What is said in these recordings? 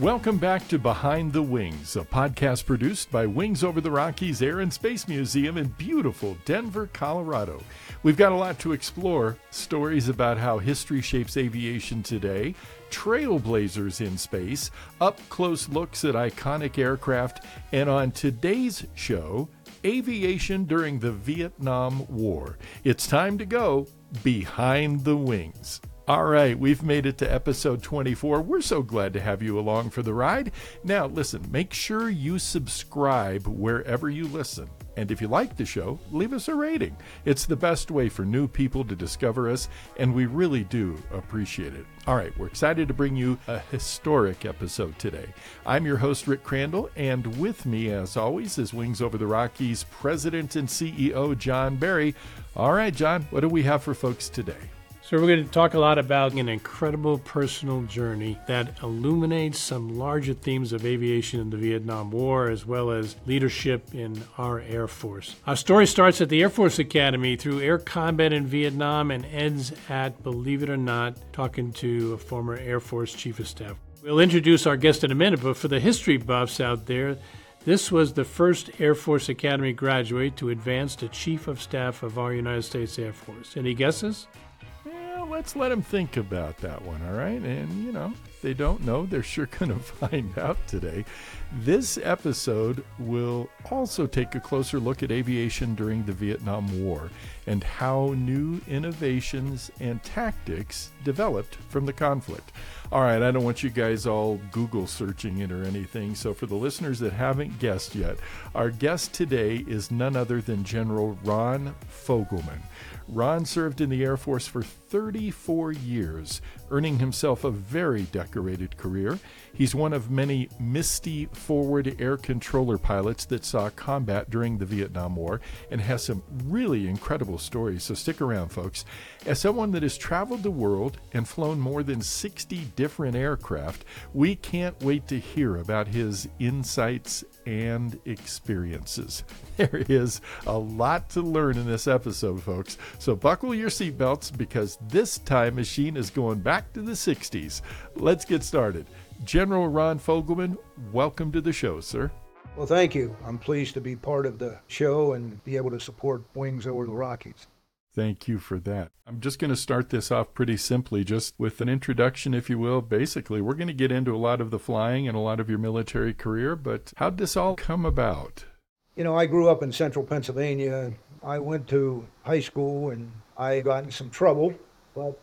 Welcome back to Behind the Wings, a podcast produced by Wings Over the Rockies Air and Space Museum in beautiful Denver, Colorado. We've got a lot to explore, stories about how history shapes aviation today, trailblazers in space, up-close looks at iconic aircraft, and on today's show, aviation during the Vietnam War. It's time to go Behind the Wings. All right, we've made it to episode 24. We're so glad to have you along for the ride. Now, listen, make sure you subscribe wherever you listen. And if you like the show, leave us a rating. It's the best way for new people to discover us, and we really do appreciate it. All right, we're excited to bring you a historic episode today. I'm your host, Rick Crandall, and with me, as always, is Wings Over the Rockies President and CEO, John Barry. All right, John, what do we have for folks today? So we're going to talk a lot about an incredible personal journey that illuminates some larger themes of aviation in the Vietnam War, as well as leadership in our Air Force. Our story starts at the Air Force Academy through air combat in Vietnam and ends at, believe it or not, talking to a former Air Force Chief of Staff. We'll introduce our guest in a minute, but for the history buffs out there, this was the first Air Force Academy graduate to advance to Chief of Staff of our United States Air Force. Any guesses? Let's let them think about that one, all right? And, you know, if they don't know, they're sure going to find out today. This episode will also take a closer look at aviation during the Vietnam War and how new innovations and tactics developed from the conflict. All right, I don't want you guys all Google searching it or anything, so for the listeners that haven't guessed yet, our guest today is none other than General Ron Fogleman. Ron served in the Air Force for 34 years, earning himself a very decorated career. He's one of many Misty Forward Air Controller pilots that saw combat during the Vietnam War and has some really incredible stories, so stick around, folks. As someone that has traveled the world and flown more than 60 different aircraft, we can't wait to hear about his insights and experiences. There is a lot to learn in this episode, folks, so buckle your seatbelts because this time machine is going back to the 60s. Let's get started. General Ron Fogleman, welcome to the show, sir. Well, thank you. I'm pleased to be part of the show and be able to support Wings Over the Rockies. Thank you for that. I'm just going to start this off pretty simply, just with an introduction, if you will. Basically, we're going to get into a lot of the flying and a lot of your military career, but how'd this all come about? You know, I grew up in central Pennsylvania. I went to high school and I got in some trouble, but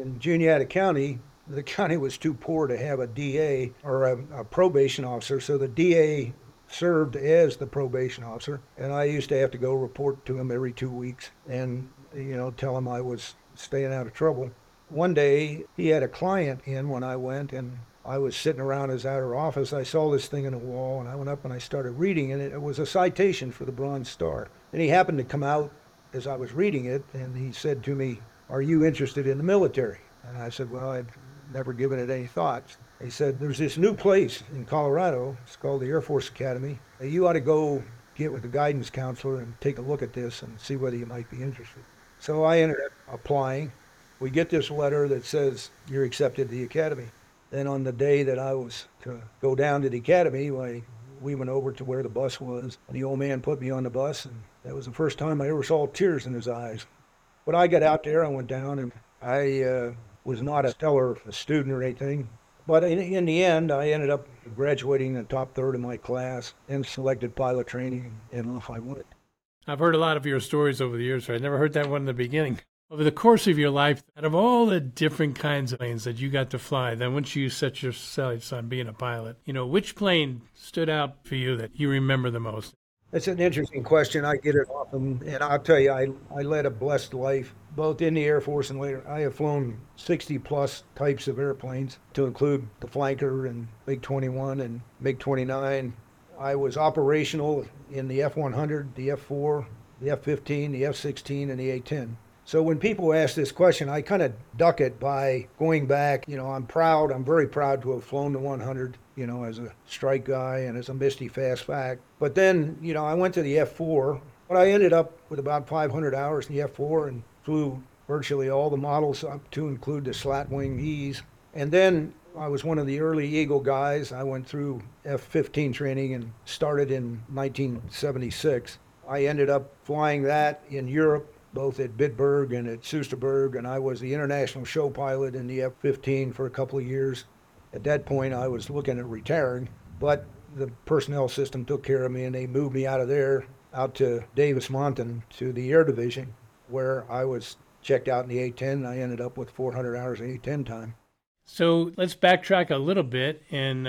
in Juniata County, the county was too poor to have a DA or a probation officer, so the DA served as the probation officer, and I used to have to go report to him every 2 weeks and, you know, tell him I was staying out of trouble. One day, he had a client in when I went, and I was sitting around his outer office. I saw this thing in the wall, and I went up and I started reading it. It was a citation for the Bronze Star. And he happened to come out as I was reading it, and he said to me, "Are you interested in the military?" And I said, "Well, I'd never given it any thoughts." He said, "There's this new place in Colorado. It's called the Air Force Academy. You ought to go get with the guidance counselor and take a look at this and see whether you might be interested." So I ended up applying. We get this letter that says, "You're accepted to the academy." Then on the day that I was to go down to the academy, we went over to where the bus was. And the old man put me on the bus, and that was the first time I ever saw tears in his eyes. When I got out there, I went down, and I was not a stellar student or anything. But in the end, I ended up graduating the top third of my class and selected pilot training, and off I went. I've heard a lot of your stories over the years, but I never heard that one in the beginning. Over the course of your life, out of all the different kinds of planes that you got to fly, then once you set your sights on being a pilot, you know, which plane stood out for you that you remember the most? That's an interesting question. I get it often, and I'll tell you, I led a blessed life, both in the Air Force and later. I have flown 60-plus types of airplanes, to include the Flanker and MiG 21 and MiG 29. I was operational in the F-100, the F-4, the F-15, the F-16, and the A-10. So when people ask this question, I kind of duck it by going back. You know, I'm very proud to have flown the 100, you know, as a strike guy and as a Misty fast fact. But then, you know, I went to the F-4, but I ended up with about 500 hours in the F-4 and flew virtually all the models up to include the slat wing E's. And then I was one of the early Eagle guys. I went through F-15 training and started in 1976. I ended up flying that in Europe, both at Bitburg and at Susterberg, and I was the international show pilot in the F-15 for a couple of years. At that point, I was looking at retiring, but the personnel system took care of me, and they moved me out of there, out to Davis-Monthan, to the Air Division, where I was checked out in the A-10, and I ended up with 400 hours of A-10 time. So let's backtrack a little bit and,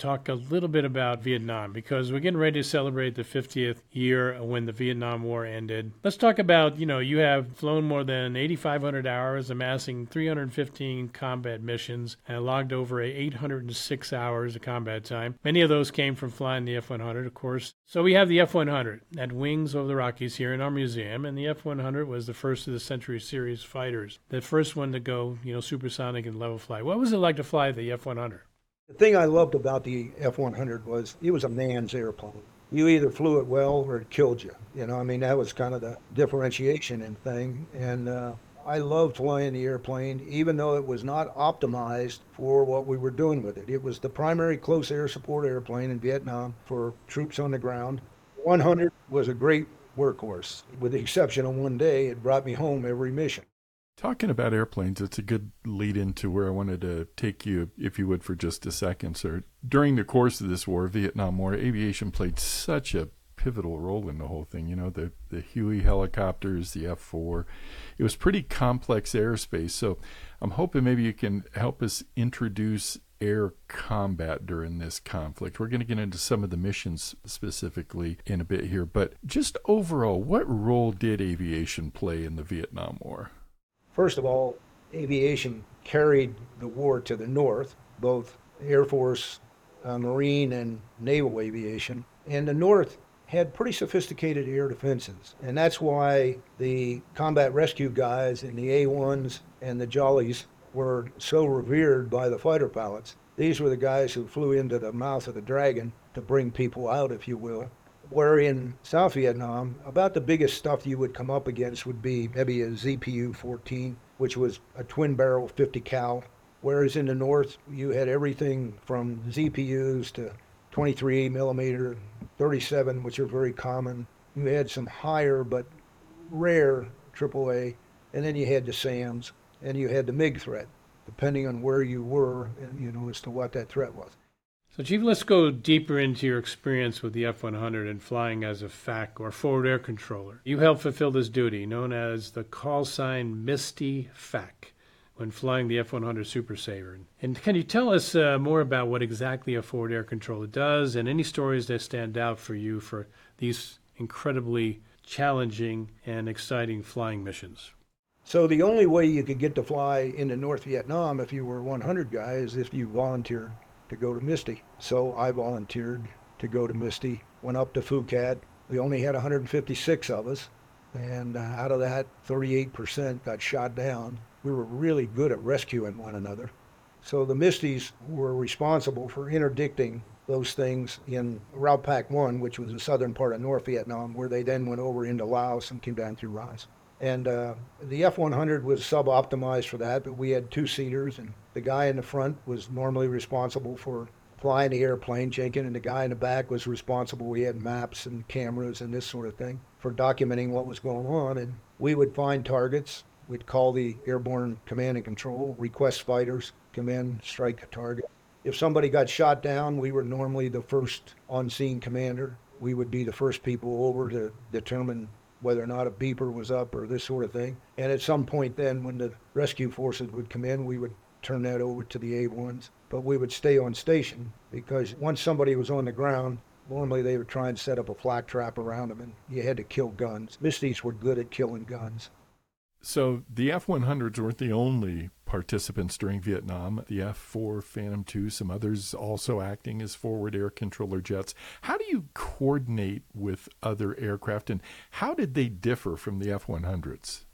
talk a little bit about Vietnam, because we're getting ready to celebrate the 50th year when the Vietnam War ended. Let's talk about, you have flown more than 8,500 hours, amassing 315 combat missions, and logged over 806 hours of combat time. Many of those came from flying the F-100, of course. So we have the F-100 at Wings Over the Rockies here in our museum, and the F-100 was the first of the Century Series fighters, the first one to go, supersonic and level flight. What was it like to fly the F-100? The thing I loved about the F-100 was it was a man's airplane. You either flew it well or it killed you. That was kind of the differentiation and thing. And I loved flying the airplane, even though it was not optimized for what we were doing with it. It was the primary close air support airplane in Vietnam for troops on the ground. 100 was a great workhorse. With the exception of one day, it brought me home every mission. Talking about airplanes, it's a good lead into where I wanted to take you, if you would, for just a second, sir. During the course of this war, Vietnam War, aviation played such a pivotal role in the whole thing. The Huey helicopters, the F-4. It was pretty complex airspace. So I'm hoping maybe you can help us introduce air combat during this conflict. We're going to get into some of the missions specifically in a bit here. But just overall, what role did aviation play in the Vietnam War? First of all, aviation carried the war to the north, both Air Force, Marine, and Naval aviation. And the north had pretty sophisticated air defenses. And that's why the combat rescue guys and the A-1s and the Jollies were so revered by the fighter pilots. These were the guys who flew into the mouth of the dragon to bring people out, if you will. Where in South Vietnam, about the biggest stuff you would come up against would be maybe a ZPU-14, which was a twin-barrel 50 cal, whereas in the north, you had everything from ZPUs to 23 millimeter, 37, which are very common. You had some higher but rare AAA, and then you had the SAMs, and you had the MiG threat, depending on where you were, as to what that threat was. So, Chief, let's go deeper into your experience with the F-100 and flying as a FAC, or Forward Air Controller. You helped fulfill this duty, known as the call sign Misty FAC, when flying the F-100 Super Sabre. And can you tell us more about what exactly a Forward Air Controller does, and any stories that stand out for you for these incredibly challenging and exciting flying missions? So the only way you could get to fly into North Vietnam if you were a 100 guy is if you volunteered to go to Misty. So I volunteered to go to Misty, went up to Phu Cat. We only had 156 of us, and out of that, 38% got shot down. We were really good at rescuing one another. So the Misties were responsible for interdicting those things in Route Pack 1, which was the southern part of North Vietnam, where they then went over into Laos and came down through Laos. And the F-100 was sub-optimized for that, but we had two-seaters, and the guy in the front was normally responsible for flying the airplane, Jenkins, and the guy in the back was responsible. We had maps and cameras and this sort of thing for documenting what was going on, and we would find targets. We'd call the airborne command and control, request fighters, come in, strike a target. If somebody got shot down, we were normally the first on-scene commander. We would be the first people over to determine whether or not a beeper was up or this sort of thing. And at some point then, when the rescue forces would come in, we would turn that over to the A-1s. But we would stay on station, because once somebody was on the ground, normally they would try and set up a flak trap around them, and you had to kill guns. Misties were good at killing guns. So the F-100s weren't the only participants during Vietnam. The F-4, Phantom II, some others also acting as forward air controller jets. How do you coordinate with other aircraft, and how did they differ from the F-100s?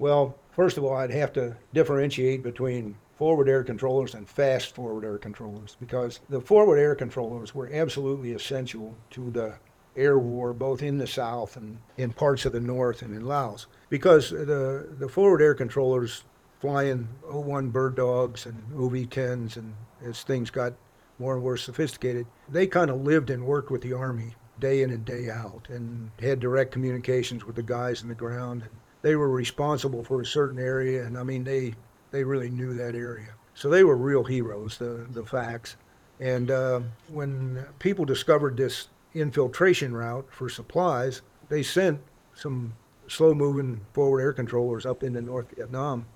Well, first of all, I'd have to differentiate between forward air controllers and fast forward air controllers, because the forward air controllers were absolutely essential to the air war, both in the south and in parts of the north and in Laos, because the forward air controllers flying O-1 bird dogs and OV-10s, and as things got more and more sophisticated, they kind of lived and worked with the Army day in and day out and had direct communications with the guys on the ground. They were responsible for a certain area, and I mean, they really knew that area. So they were real heroes, the FACs. And when people discovered this infiltration route for supplies, they sent some slow-moving forward air controllers up into North Vietnam,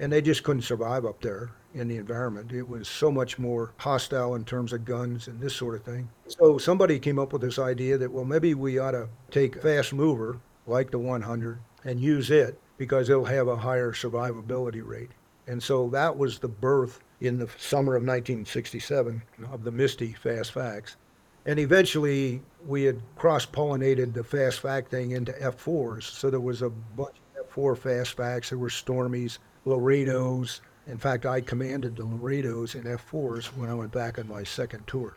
and they just couldn't survive up there in the environment. It was so much more hostile in terms of guns and this sort of thing. So somebody came up with this idea that, well, maybe we ought to take a fast mover like the 100 and use it because it'll have a higher survivability rate. And so that was the birth in the summer of 1967 of the Misty Fast Facts. And eventually, we had cross-pollinated the fast fact thing into F-4s. So there was a bunch of F-4 fast facts. There were Stormies, Laredos. In fact, I commanded the Laredos in F-4s when I went back on my second tour.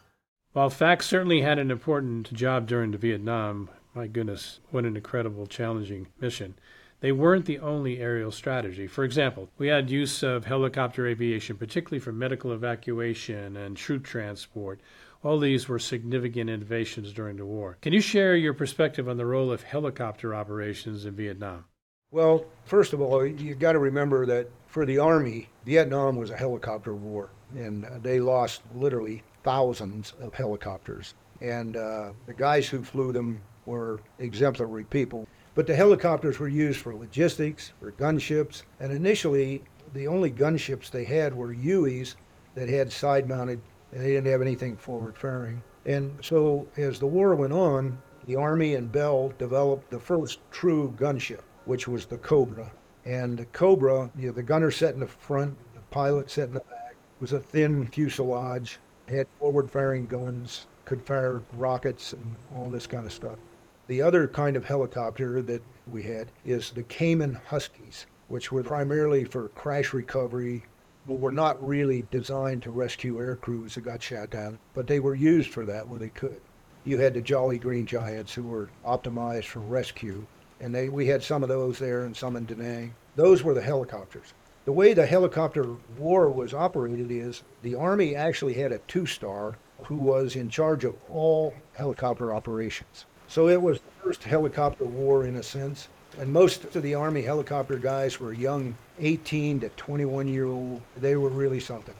While facts certainly had an important job during the Vietnam, my goodness, what an incredible, challenging mission. They weren't the only aerial strategy. For example, we had use of helicopter aviation, particularly for medical evacuation and troop transport. All these were significant innovations during the war. Can you share your perspective on the role of helicopter operations in Vietnam? Well, first of all, you've got to remember that for the Army, Vietnam was a helicopter war, and they lost literally thousands of helicopters. And the guys who flew them were exemplary people. But the helicopters were used for logistics, for gunships, and initially, the only gunships they had were Hueys that had side-mounted. They didn't have anything forward firing. And so as the war went on, the Army and Bell developed the first true gunship, which was the Cobra. And the Cobra, you know, the gunner sat in the front, the pilot sat in the back. It was a thin fuselage, had forward firing guns, could fire rockets and all this kind of stuff. The other kind of helicopter that we had is the Cayman Huskies, which were primarily for crash recovery, but were not really designed to rescue air crews that got shot down, but they were used for that when they could. You had the Jolly Green Giants who were optimized for rescue, and we had some of those there and some in Da Nang. Those were the helicopters. The way the helicopter war was operated is the Army actually had a two-star who was in charge of all helicopter operations. So it was the first helicopter war in a sense, and most of the Army helicopter guys were young, 18 to 21-year-old. They were really something.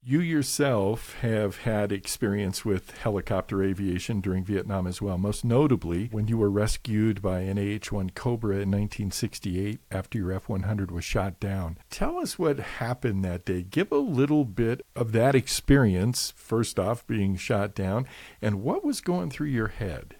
You yourself have had experience with helicopter aviation during Vietnam as well, most notably when you were rescued by an AH-1 Cobra in 1968 after your F-100 was shot down. Tell us what happened that day. Give a little bit of that experience, first off, being shot down, and what was going through your head?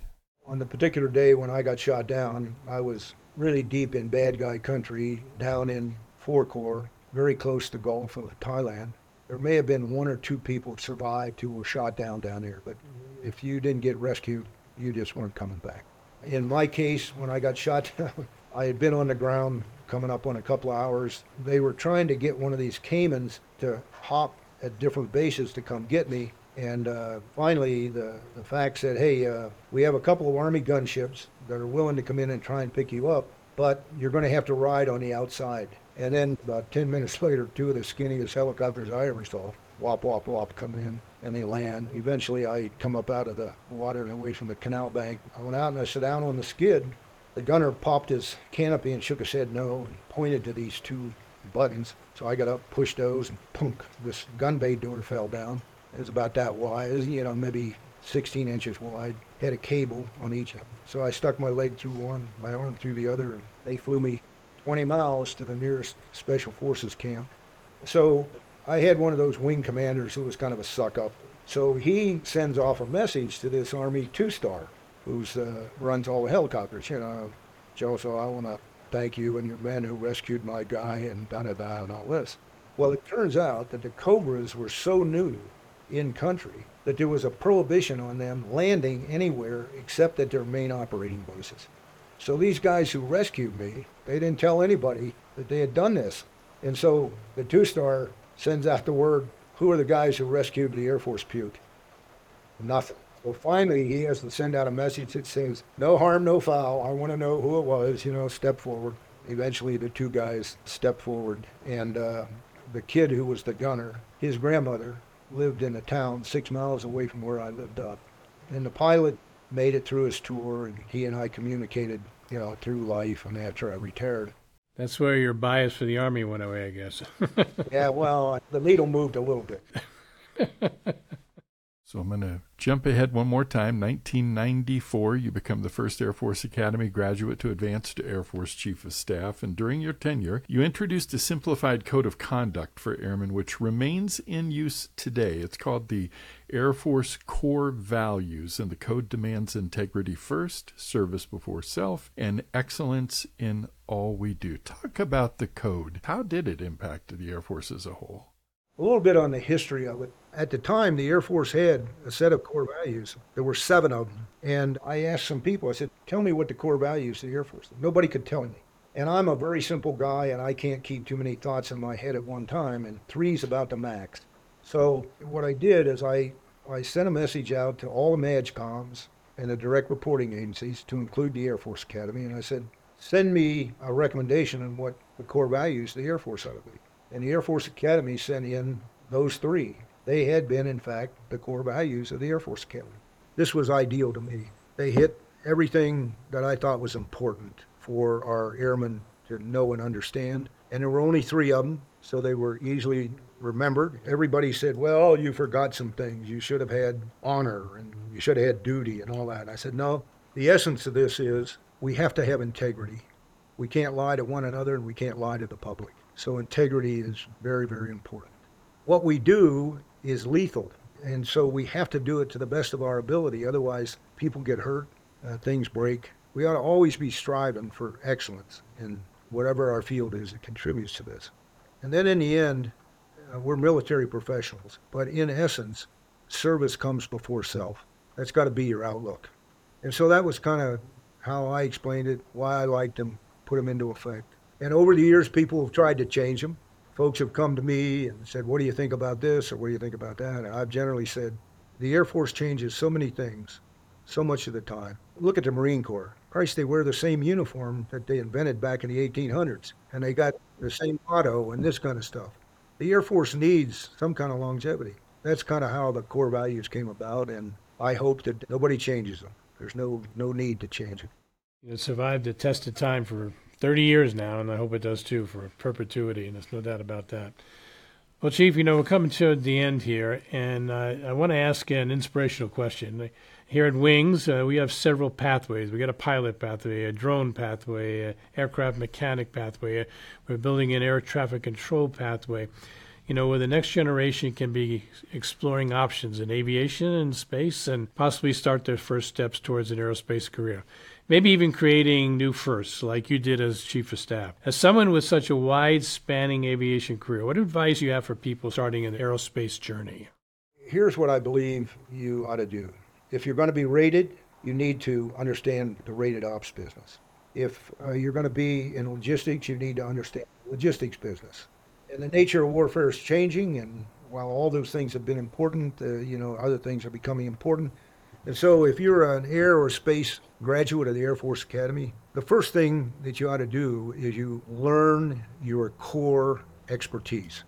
On the particular day when I got shot down, I was really deep in bad guy country, down in Phor Khor, very close to the Gulf of Thailand. There may have been one or two people survived who were shot down there, but if you didn't get rescued, you just weren't coming back. In my case, when I got shot down, I had been on the ground coming up on a couple of hours. They were trying to get one of these Caymans to hop at different bases to come get me. And finally, the FAC said, hey, we have a couple of Army gunships that are willing to come in and try and pick you up, but you're going to have to ride on the outside. And then about 10 minutes later, two of the skinniest helicopters I ever saw, wop, wop, wop, come in, and they land. Eventually, I come up out of the water and away from the canal bank. I went out and I sat down on the skid. The gunner popped his canopy and shook his head no, and pointed to these two buttons. So I got up, pushed those, and punk, this gun bay door fell down. It was about that wide, you know, maybe 16 inches wide. Had a cable on each of them. So I stuck my leg through one, my arm through the other, and they flew me 20 miles to the nearest Special Forces camp. So I had one of those wing commanders who was kind of a suck-up. So he sends off a message to this Army two-star who runs all the helicopters, you know, Joe, so I want to thank you and your men who rescued my guy and da-da-da and all this. Well, it turns out that the Cobras were so new in country that there was a prohibition on them landing anywhere except at their main operating bases. So these guys who rescued me, they didn't tell anybody that they had done this. And so the two-star sends out the word, who are the guys who rescued the Air Force puke? Nothing. So finally, he has to send out a message that says, no harm, no foul. I want to know who it was, you know, step forward. Eventually the two guys stepped forward, and the kid who was the gunner, his grandmother lived in a town 6 miles away from where I lived up. And the pilot made it through his tour, and he and I communicated, you know, through life and after I retired. That's where your bias for the Army went away, I guess. Yeah, well, the needle moved a little bit. So I'm going to jump ahead one more time. 1994, you become the first Air Force Academy graduate to advance to Air Force Chief of Staff. And during your tenure, you introduced a simplified code of conduct for airmen, which remains in use today. It's called the Air Force Core Values, and the code demands integrity first, service before self, and excellence in all we do. Talk about the code. How did it impact the Air Force as a whole? A little bit on the history of it. At the time, the Air Force had a set of core values. There were 7 of them. And I asked some people, I said, tell me what the core values of the Air Force are. Nobody could tell me. And I'm a very simple guy, and I can't keep too many thoughts in my head at one time, and 3's about the max. So what I did is I sent a message out to all the MAGCOMs and the direct reporting agencies, to include the Air Force Academy, and I said, send me a recommendation on what the core values of the Air Force ought to be. And the Air Force Academy sent in those 3. They had been, in fact, the core values of the Air Force Academy. This was ideal to me. They hit everything that I thought was important for our airmen to know and understand. And there were only 3 of them, so they were easily remembered. Everybody said, well, you forgot some things. You should have had honor, and you should have had duty, and all that. And I said, no, the essence of this is we have to have integrity. We can't lie to one another, and we can't lie to the public. So integrity is very, very important. What we do is lethal, and so we have to do it to the best of our ability. Otherwise, people get hurt, things break. We ought to always be striving for excellence in whatever our field is that contributes to this. And then in the end, we're military professionals. But in essence, service comes before self. That's got to be your outlook. And so that was kind of how I explained it, why I liked them, put them into effect. And over the years, people have tried to change them. Folks have come to me and said, what do you think about this, or what do you think about that? And I've generally said, the Air Force changes so many things, so much of the time. Look at the Marine Corps. Christ, they wear the same uniform that they invented back in the 1800s, and they got the same motto and this kind of stuff. The Air Force needs some kind of longevity. That's kind of how the core values came about, and I hope that nobody changes them. There's no need to change it. It survived the test of time for 30 years now, and I hope it does too, for perpetuity, and there's no doubt about that. Well, Chief, you know, we're coming to the end here, and I want to ask an inspirational question. Here at Wings, we have several pathways. We got a pilot pathway, a drone pathway, an aircraft mechanic pathway. We're building an air traffic control pathway. You know, where the next generation can be exploring options in aviation and space, and possibly start their first steps towards an aerospace career. Maybe even creating new firsts, like you did as Chief of Staff. As someone with such a wide-spanning aviation career, what advice do you have for people starting an aerospace journey? Here's what I believe you ought to do. If you're going to be rated, you need to understand the rated ops business. If you're going to be in logistics, you need to understand the logistics business. And the nature of warfare is changing, and while all those things have been important, you know, other things are becoming important. And so if you're an air or space graduate of the Air Force Academy, the first thing that you ought to do is you learn your core expertise.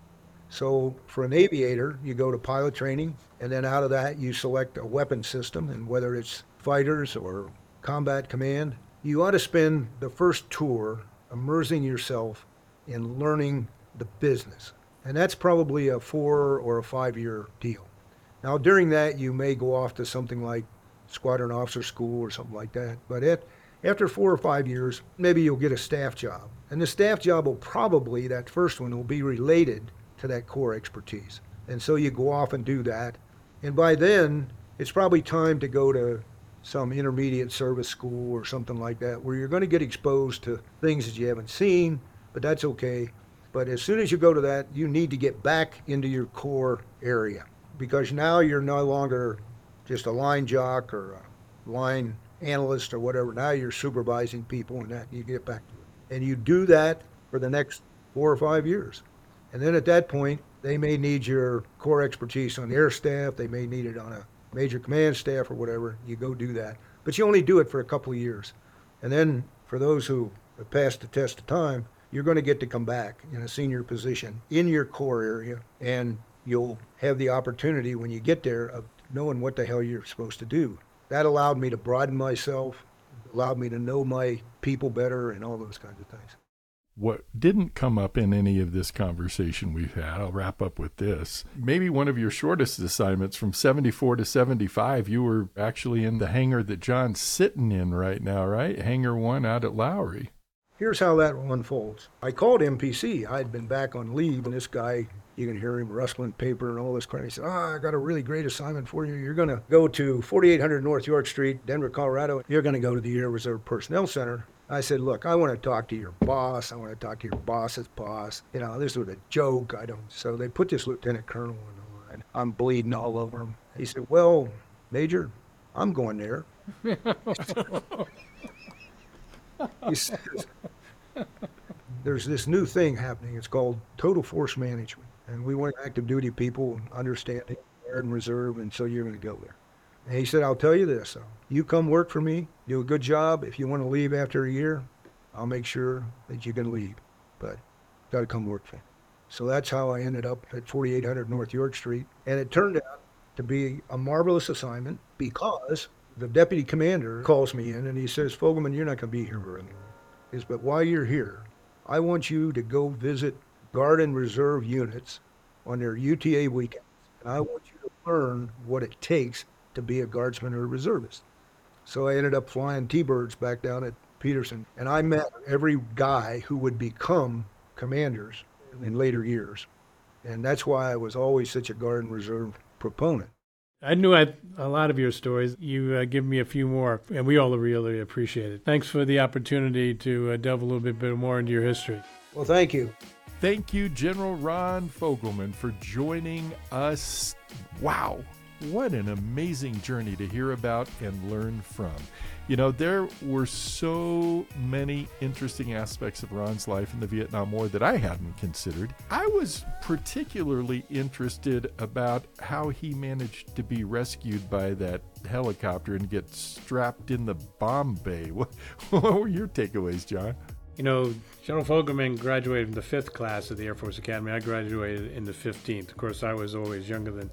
So for an aviator, you go to pilot training, and then out of that, you select a weapon system, and whether it's fighters or combat command, you ought to spend the first tour immersing yourself in learning the business. And that's probably a 4- or 5-year deal. Now, during that, you may go off to something like squadron officer school or something like that. But after 4 or 5 years, maybe you'll get a staff job. And the staff job will probably, that first one, will be related to that core expertise. And so you go off and do that. And by then, it's probably time to go to some intermediate service school or something like that, where you're going to get exposed to things that you haven't seen, but that's okay. But as soon as you go to that, you need to get back into your core area, because now you're no longer just a line jock or a line analyst or whatever. Now you're supervising people, and that you get back to it. And you do that for the next 4 or 5 years. And then at that point, they may need your core expertise on the air staff. They may need it on a major command staff or whatever. You go do that. But you only do it for a couple of years. And then for those who pass the test of time, you're going to get to come back in a senior position in your core area, and you'll have the opportunity when you get there of knowing what the hell you're supposed to do. That allowed me to broaden myself, allowed me to know my people better and all those kinds of things. What didn't come up in any of this conversation we've had, I'll wrap up with this. Maybe one of your shortest assignments from 74 to 75, you were actually in the hangar that John's sitting in right now, right? Hangar 1 out at Lowry. Here's how that unfolds. I called MPC. I had been back on leave, and this guy, you can hear him rustling paper and all this crap. He said, I got a really great assignment for you. You're going to go to 4800 North York Street, Denver, Colorado. You're going to go to the Air Reserve Personnel Center. I said, look, I want to talk to your boss. I want to talk to your boss's boss. You know, this was a joke. So they put this lieutenant colonel on the line. I'm bleeding all over him. He said, well, Major, I'm going there. He says, there's this new thing happening. It's called Total Force Management. And we want active duty people understanding Air and Reserve, and so you're going to go there. And he said, I'll tell you this, though. You come work for me, do a good job. If you want to leave after a year, I'll make sure that you can leave. But you've got to come work for me. So that's how I ended up at 4800 North York Street. And it turned out to be a marvelous assignment because the deputy commander calls me in and he says, Fogleman, you're not going to be here very long. He says, but while you're here, I want you to go visit Guard and Reserve units on their UTA weekends. And I want you to learn what it takes to be a guardsman or a reservist. So I ended up flying T-birds back down at Peterson, and I met every guy who would become commanders in later years. And that's why I was always such a Guard and Reserve proponent. I knew a lot of your stories. You give me a few more, and we all really appreciate it. Thanks for the opportunity to delve a little bit more into your history. Well, thank you. Thank you, General Ron Fogleman, for joining us. Wow. What an amazing journey to hear about and learn from. You know, there were so many interesting aspects of Ron's life in the Vietnam War that I hadn't considered. I was particularly interested about how he managed to be rescued by that helicopter and get strapped in the bomb bay. What were your takeaways, John? You know, General Fogleman graduated in the 5th class of the Air Force Academy. I graduated in the 15th. Of course, I was always younger than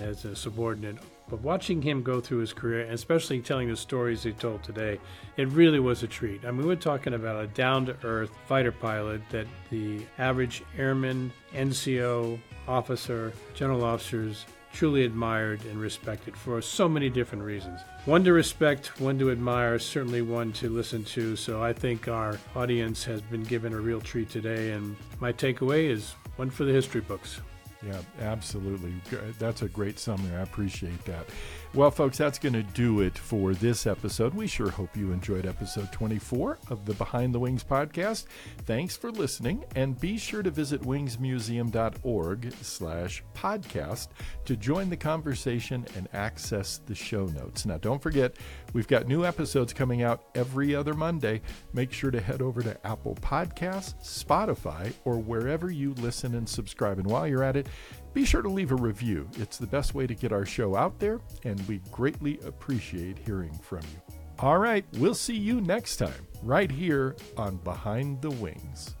as a subordinate, but watching him go through his career, and especially telling the stories he told today, it really was a treat. I mean, we're talking about a down-to-earth fighter pilot that the average airman, NCO, officer, general officers truly admired and respected for so many different reasons. One to respect, one to admire, certainly one to listen to. So I think our audience has been given a real treat today, and my takeaway is one for the history books. Yeah, absolutely. That's a great summary. I appreciate that. Well, folks, that's going to do it for this episode. We sure hope you enjoyed episode 24 of the Behind the Wings podcast. Thanks for listening, and be sure to visit wingsmuseum.org/podcast to join the conversation and access the show notes. Now, don't forget, we've got new episodes coming out every other Monday. Make sure to head over to Apple Podcasts, Spotify, or wherever you listen and subscribe. And while you're at it, be sure to leave a review. It's the best way to get our show out there, and we greatly appreciate hearing from you. All right, we'll see you next time, right here on Behind the Wings.